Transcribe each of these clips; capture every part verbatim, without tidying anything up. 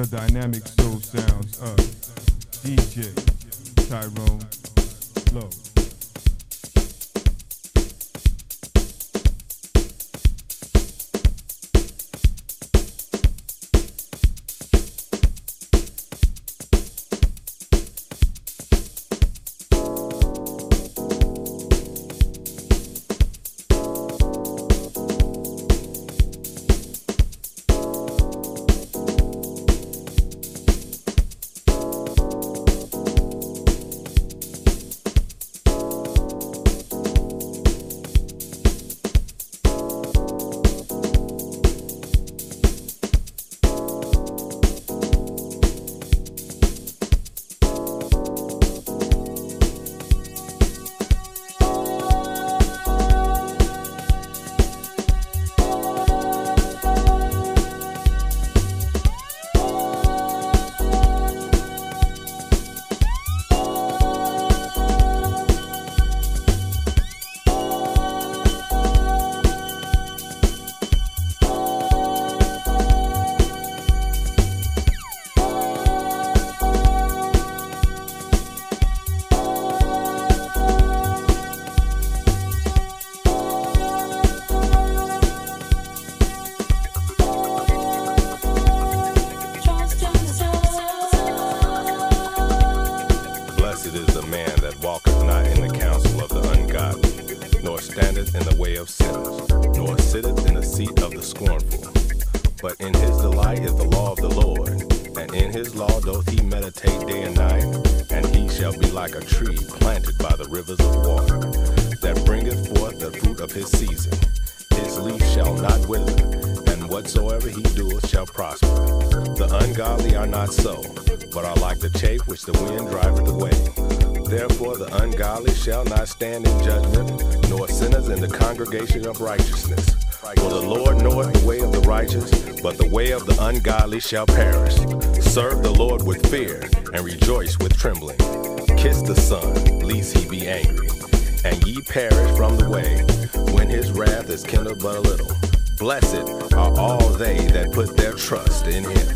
the dynamic soul sounds of D J Tyrone Lowe. Of righteousness. For the Lord knoweth the way of the righteous, but the way of the ungodly shall perish. Serve the Lord with fear, and rejoice with trembling. Kiss the Son, lest he be angry, and ye perish from the way, when his wrath is kindled but a little. Blessed are all they that put their trust in him.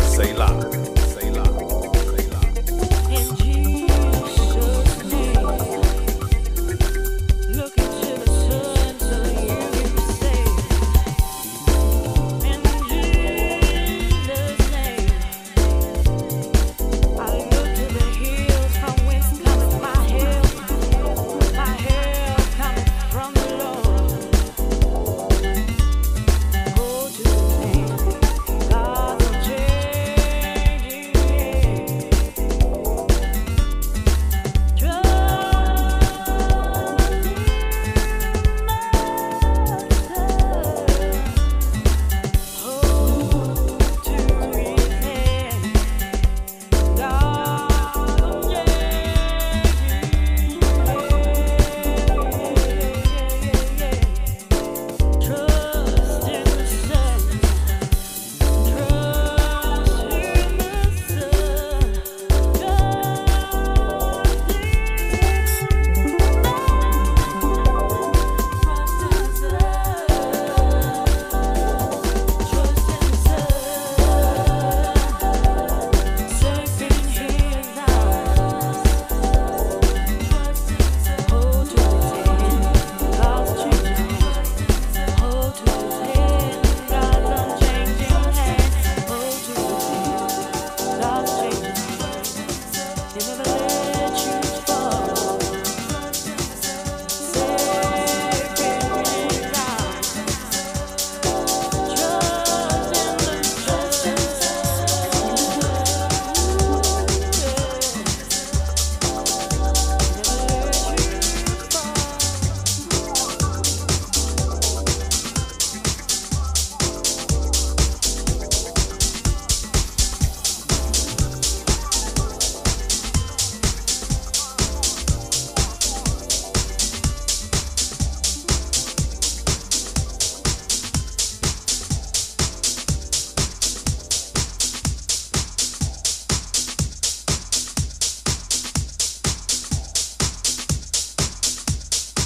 Say la, say la, say la. And Jesus' name.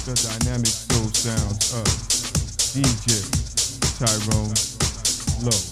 the dynamic soul sounds of D J Tyrone Lowe.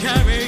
Hey!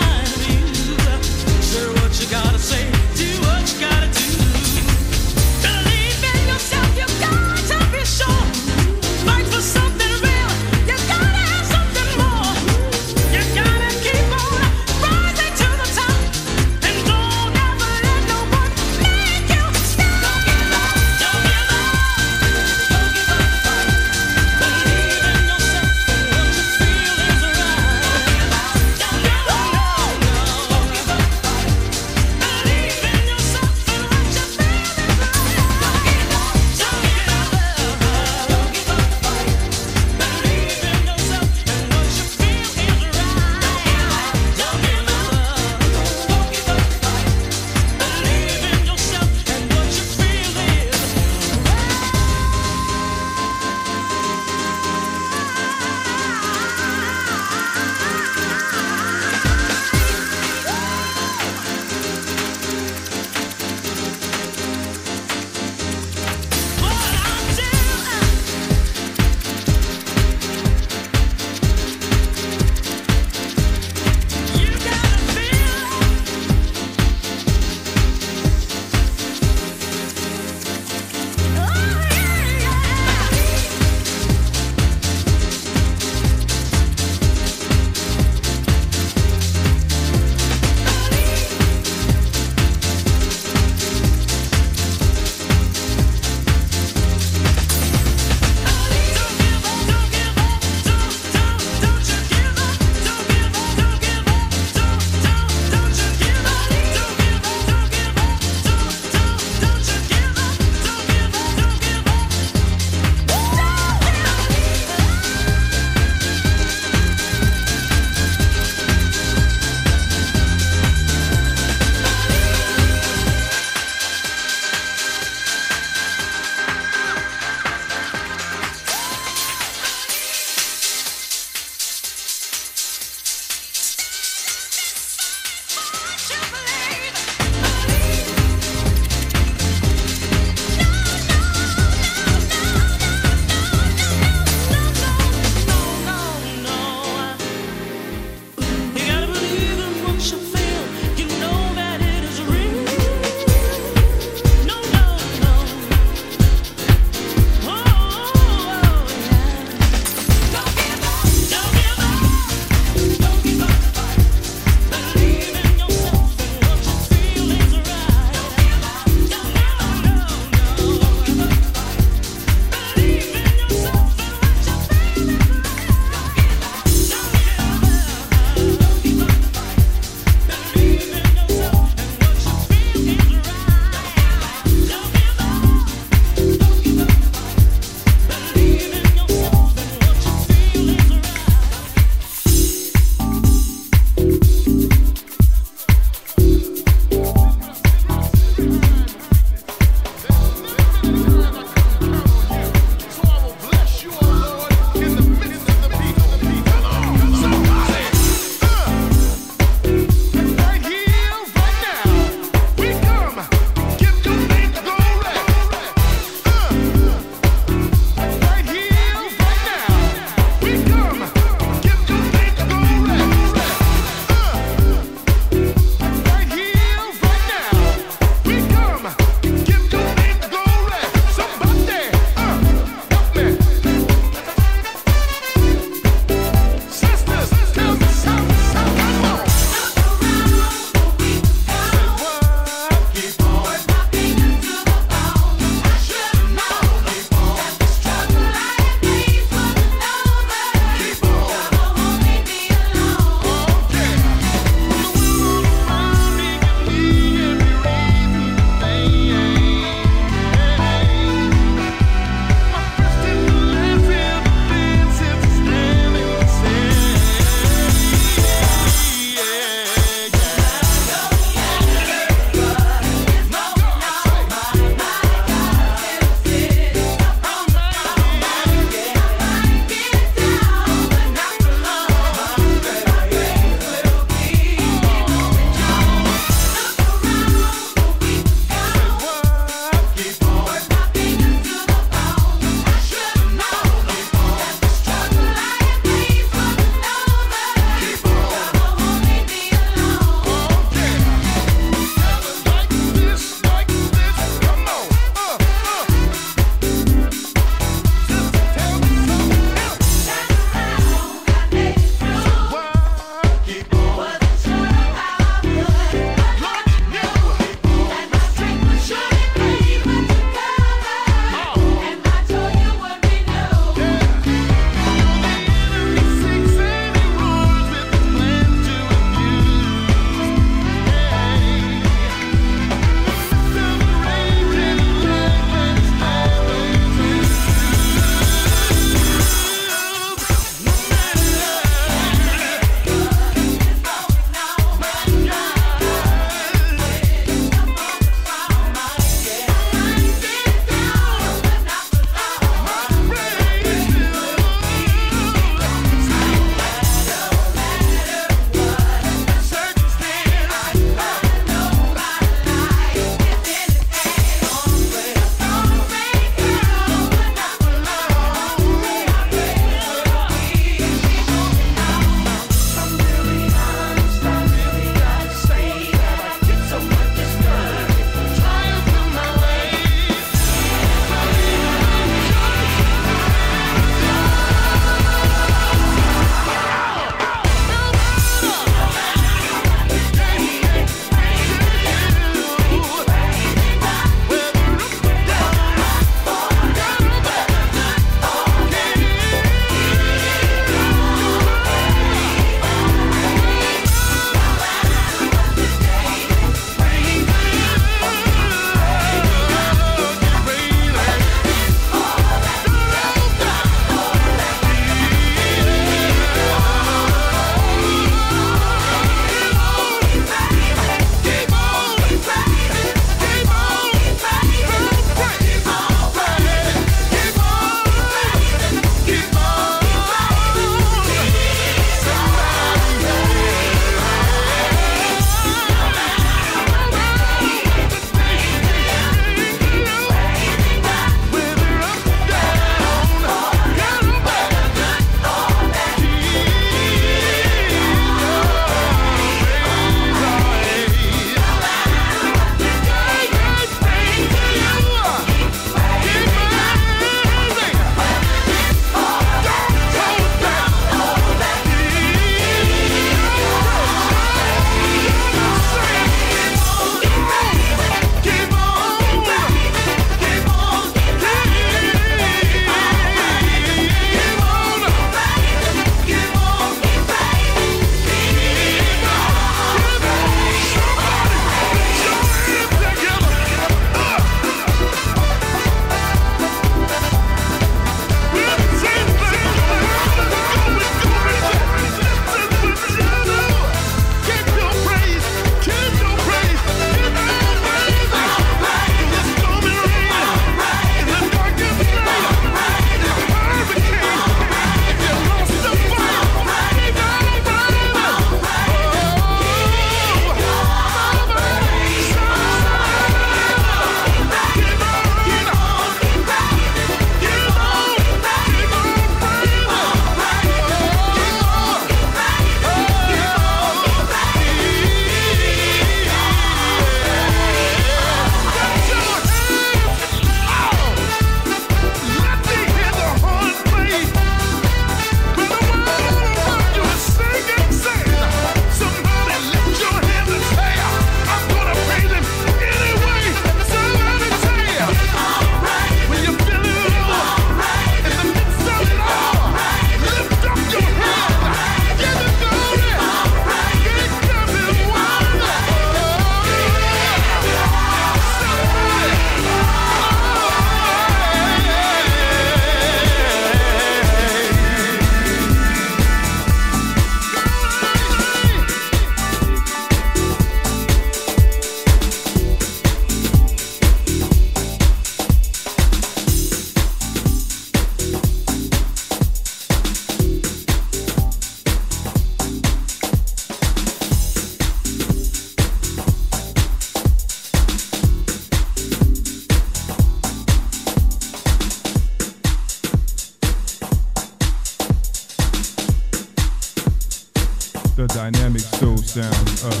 sound of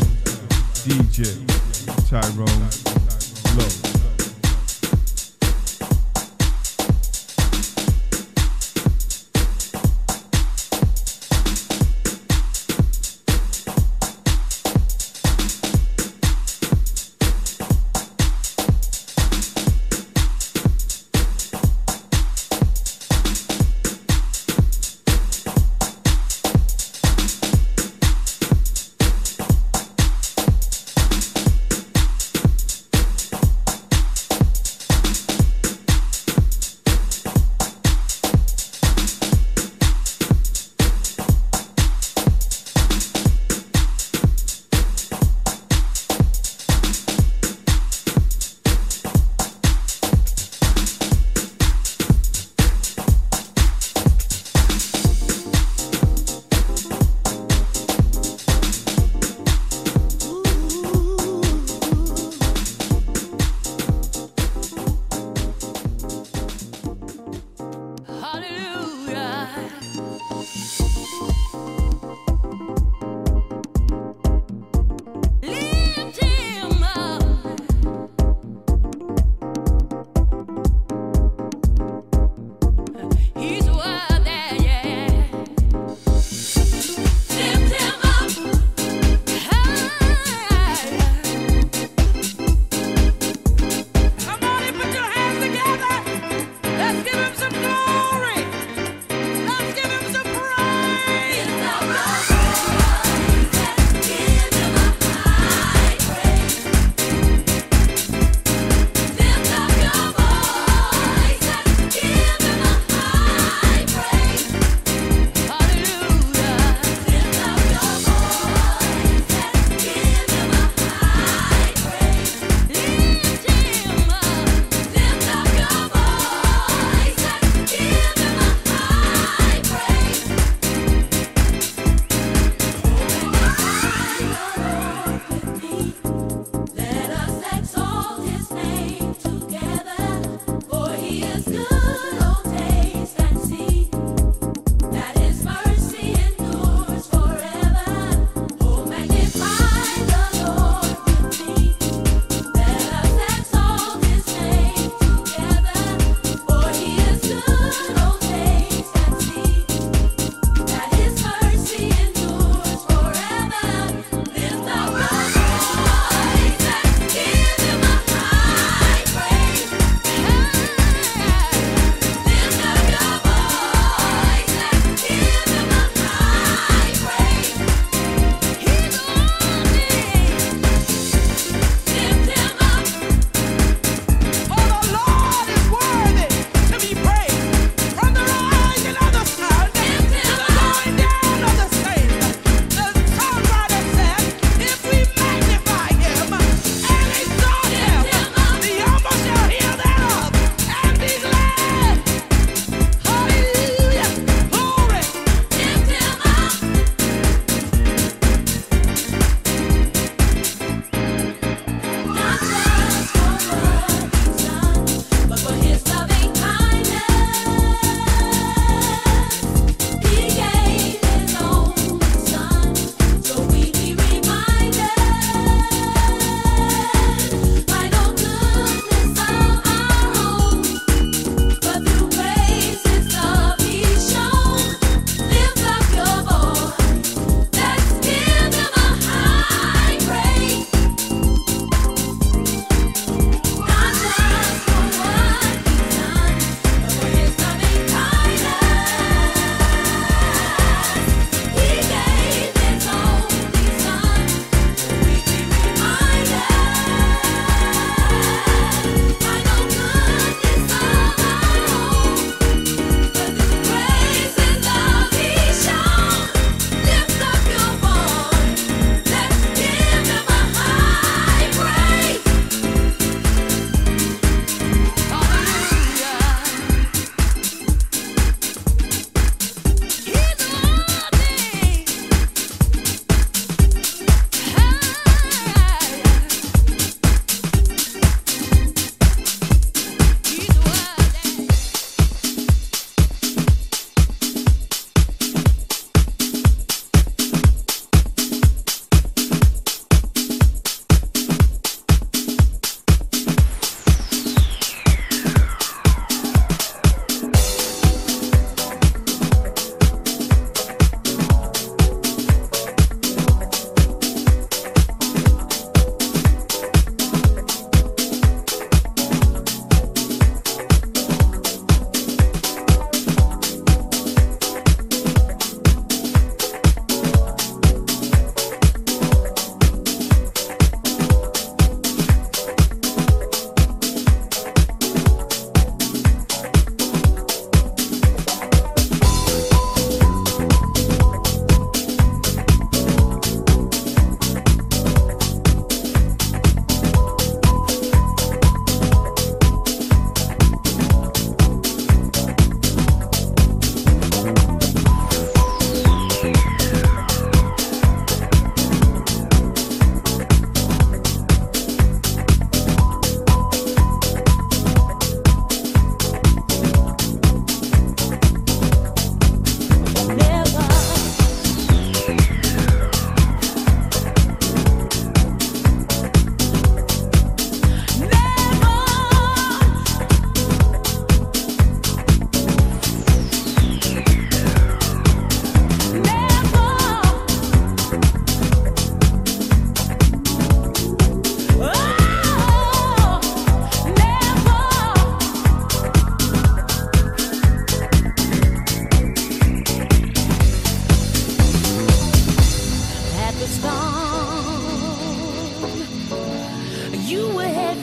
D J Tyrone Lowe.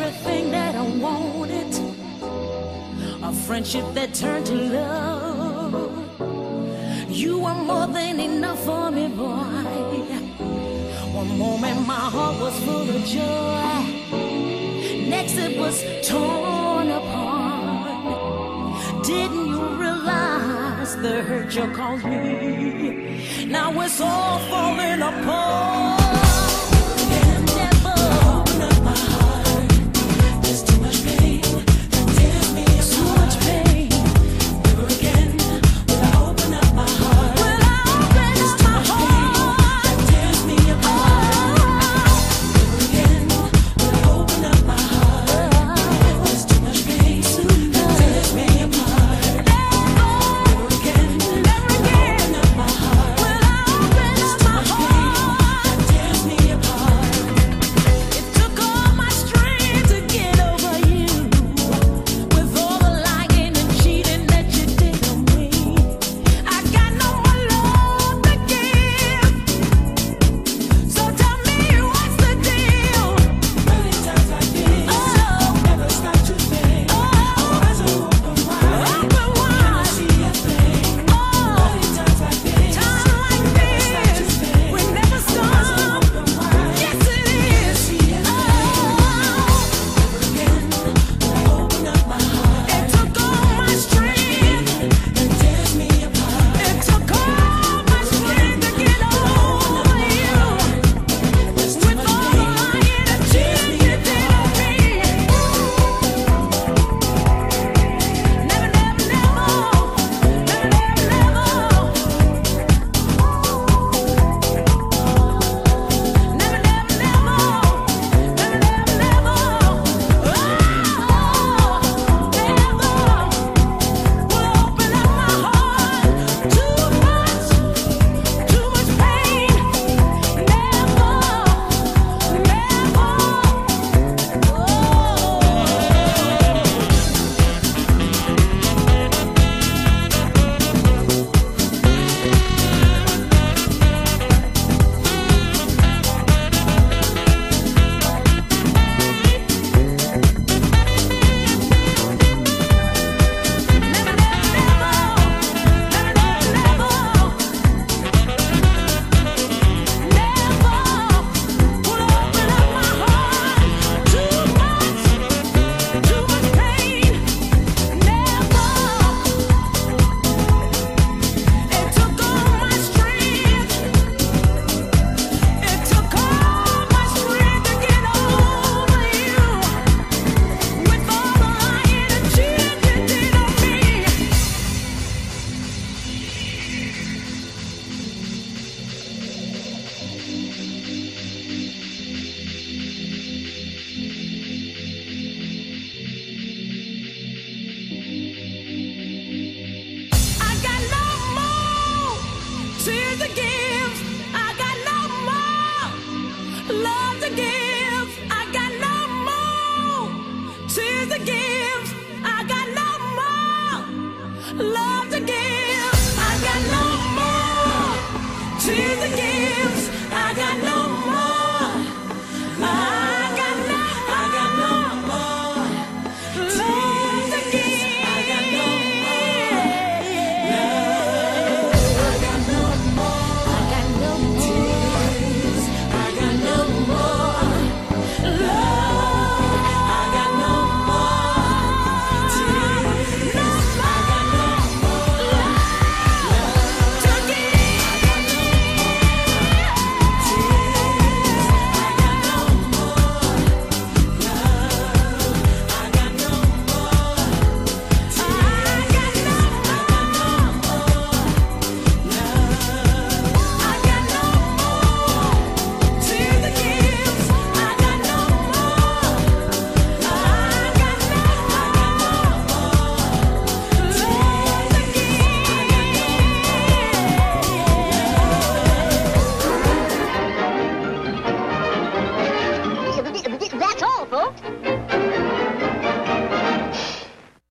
everything that I wanted, a friendship that turned to love. You were more than enough for me, boy. One moment my heart was full of joy, next it was torn apart. Didn't you realize the hurt you caused me? Now it's all falling apart. That's all, folks.